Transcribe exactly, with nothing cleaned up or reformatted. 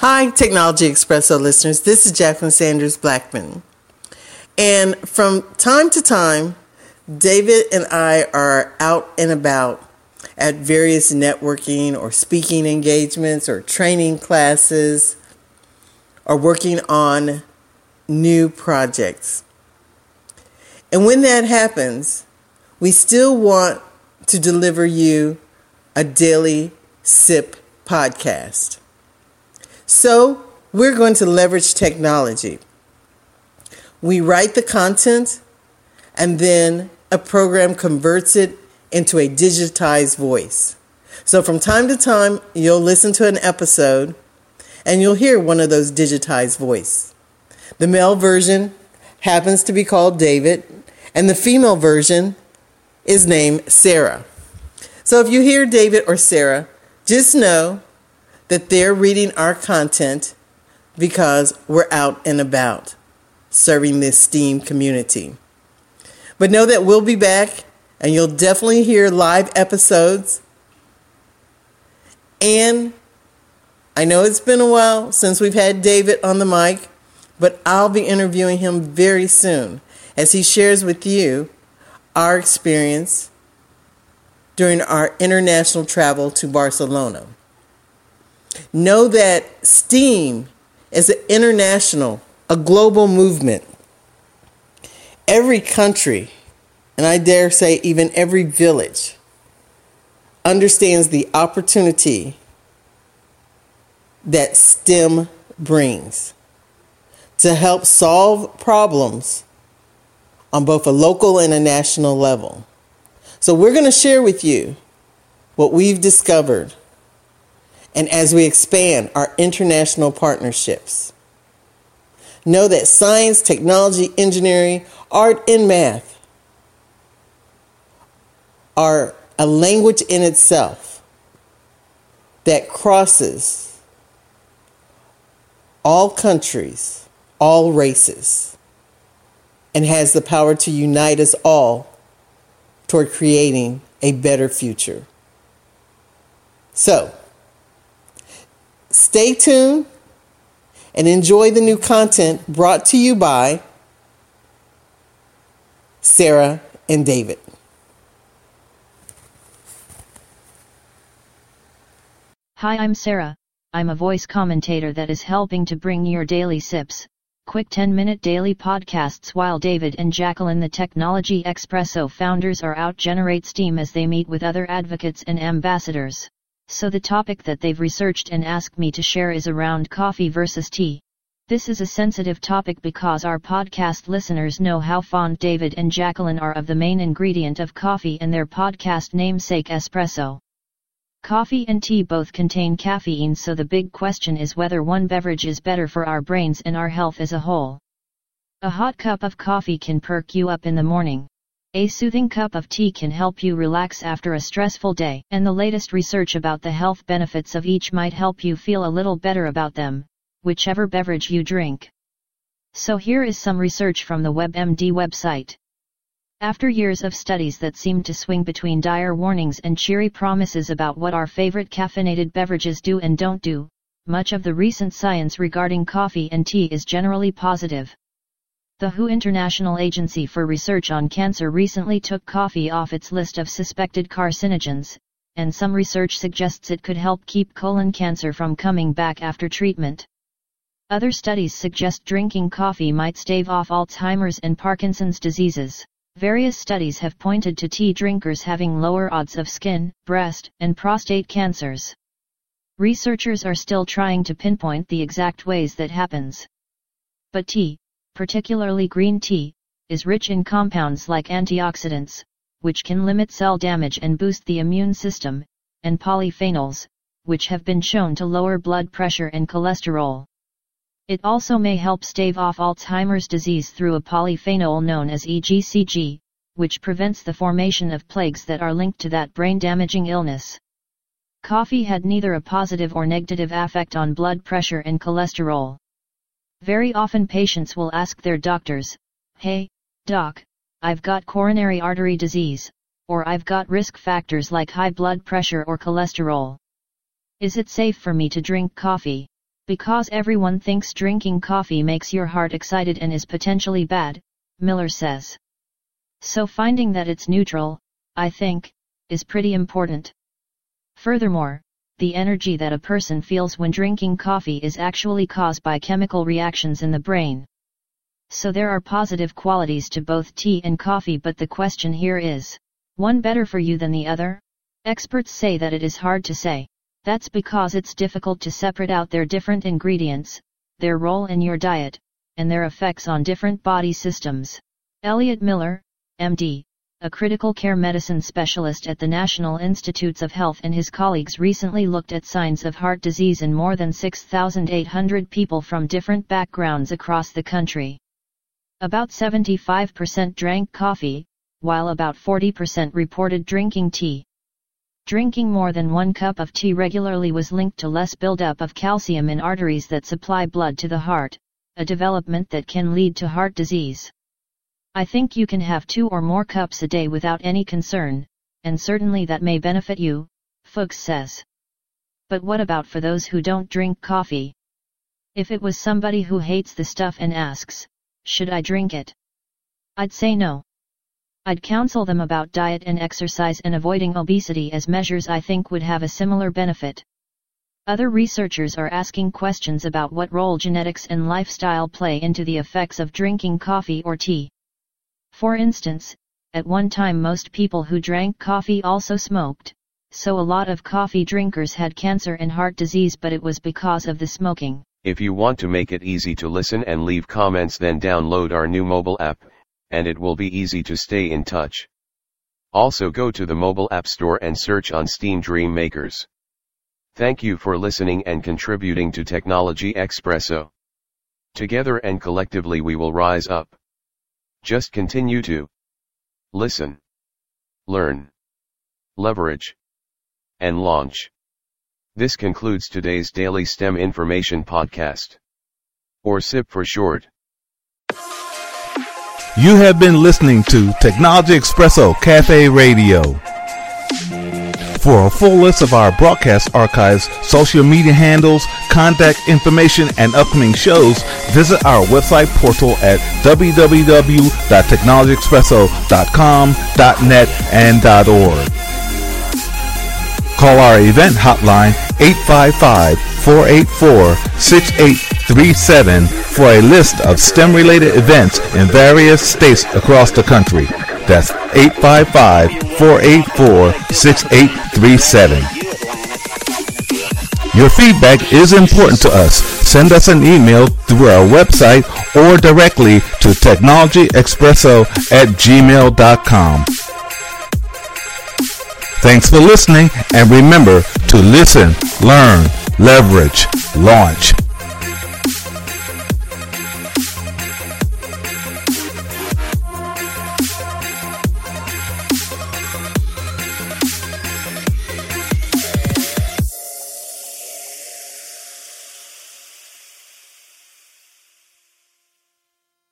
Hi, Technology Expresso listeners. This is Jacqueline Sanders Blackman. And from time to time, David and I are out and about at various networking or speaking engagements or training classes or working on new projects. And when that happens, we still want to deliver you a daily sip podcast. So we're going to leverage technology. We write the content, and then a program converts it into a digitized voice. So from time to time, you'll listen to an episode, and you'll hear one of those digitized voices. The male version happens to be called David, and the female version is named Sarah. So if you hear David or Sarah, just know that they're reading our content because we're out and about serving this STEAM community. But know that we'll be back, and you'll definitely hear live episodes. And I know it's been a while since we've had David on the mic, but I'll be interviewing him very soon as he shares with you our experience during our international travel to Barcelona. Know that STEAM is an international, a global movement. Every country, and I dare say even every village, understands the opportunity that STEM brings to help solve problems on both a local and a national level. So we're going to share with you what we've discovered, and as we expand our international partnerships. Know that science, technology, engineering, art, and math are a language in itself that crosses all countries, all races, and has the power to unite us all toward creating a better future. So, stay tuned and enjoy the new content brought to you by Sarah and David. Hi, I'm Sarah. I'm a voice commentator that is helping to bring your daily sips, quick ten-minute daily podcasts while David and Jacqueline, the Technology Expresso founders, are out generate STEAM as they meet with other advocates and ambassadors. So the topic that they've researched and asked me to share is around coffee versus tea. This is a sensitive topic because our podcast listeners know how fond David and Jacqueline are of the main ingredient of coffee and their podcast namesake espresso. Coffee and tea both contain caffeine, so the big question is whether one beverage is better for our brains and our health as a whole. A hot cup of coffee can perk you up in the morning. A soothing cup of tea can help you relax after a stressful day, and the latest research about the health benefits of each might help you feel a little better about them, whichever beverage you drink. So here is some research from the WebMD website. After years of studies that seemed to swing between dire warnings and cheery promises about what our favorite caffeinated beverages do and don't do, much of the recent science regarding coffee and tea is generally positive. The W H O International Agency for Research on Cancer recently took coffee off its list of suspected carcinogens, and some research suggests it could help keep colon cancer from coming back after treatment. Other studies suggest drinking coffee might stave off Alzheimer's and Parkinson's diseases. Various studies have pointed to tea drinkers having lower odds of skin, breast, and prostate cancers. Researchers are still trying to pinpoint the exact ways that happens. But tea, particularly green tea, is rich in compounds like antioxidants, which can limit cell damage and boost the immune system, and polyphenols, which have been shown to lower blood pressure and cholesterol. It also may help stave off Alzheimer's disease through a polyphenol known as E G C G, which prevents the formation of plaques that are linked to that brain-damaging illness. Coffee had neither a positive or negative effect on blood pressure and cholesterol. Very often patients will ask their doctors, "Hey, doc, I've got coronary artery disease, or I've got risk factors like high blood pressure or cholesterol. Is it safe for me to drink coffee?" Because everyone thinks drinking coffee makes your heart excited and is potentially bad, Miller says. So finding that it's neutral, I think, is pretty important. Furthermore, the energy that a person feels when drinking coffee is actually caused by chemical reactions in the brain. So there are positive qualities to both tea and coffee, but the question here is, one better for you than the other? Experts say that it is hard to say. That's because it's difficult to separate out their different ingredients, their role in your diet, and their effects on different body systems. Elliot Miller, M D, a critical care medicine specialist at the National Institutes of Health, and his colleagues recently looked at signs of heart disease in more than six thousand eight hundred people from different backgrounds across the country. About seventy-five percent drank coffee, while about forty percent reported drinking tea. Drinking more than one cup of tea regularly was linked to less buildup of calcium in arteries that supply blood to the heart, a development that can lead to heart disease. I think you can have two or more cups a day without any concern, and certainly that may benefit you, Fuchs says. But what about for those who don't drink coffee? If it was somebody who hates the stuff and asks, should I drink it? I'd say no. I'd counsel them about diet and exercise and avoiding obesity as measures I think would have a similar benefit. Other researchers are asking questions about what role genetics and lifestyle play into the effects of drinking coffee or tea. For instance, at one time most people who drank coffee also smoked, so a lot of coffee drinkers had cancer and heart disease, but it was because of the smoking. If you want to make it easy to listen and leave comments, then download our new mobile app, and it will be easy to stay in touch. Also go to the mobile app store and search on Steam Dream Makers. Thank you for listening and contributing to Technology Expresso. Together and collectively we will rise up. Just continue to listen, learn, leverage, and launch. This concludes today's daily STEM information podcast, or S I P for short. You have been listening to Technology Expresso Cafe Radio. For a full list of our broadcast archives, social media handles, contact information, and upcoming shows, visit our website portal at w w w dot technology expresso dot com dot net and .org. Call our event hotline eight five five, four eight four, six eight three seven for a list of STEM-related events in various states across the country. That's eight five five, four eight four, six eight three seven. Your feedback is important to us. Send us an email through our website or directly to technology expresso at gmail dot com. Thanks for listening, and remember to listen, learn, leverage, launch.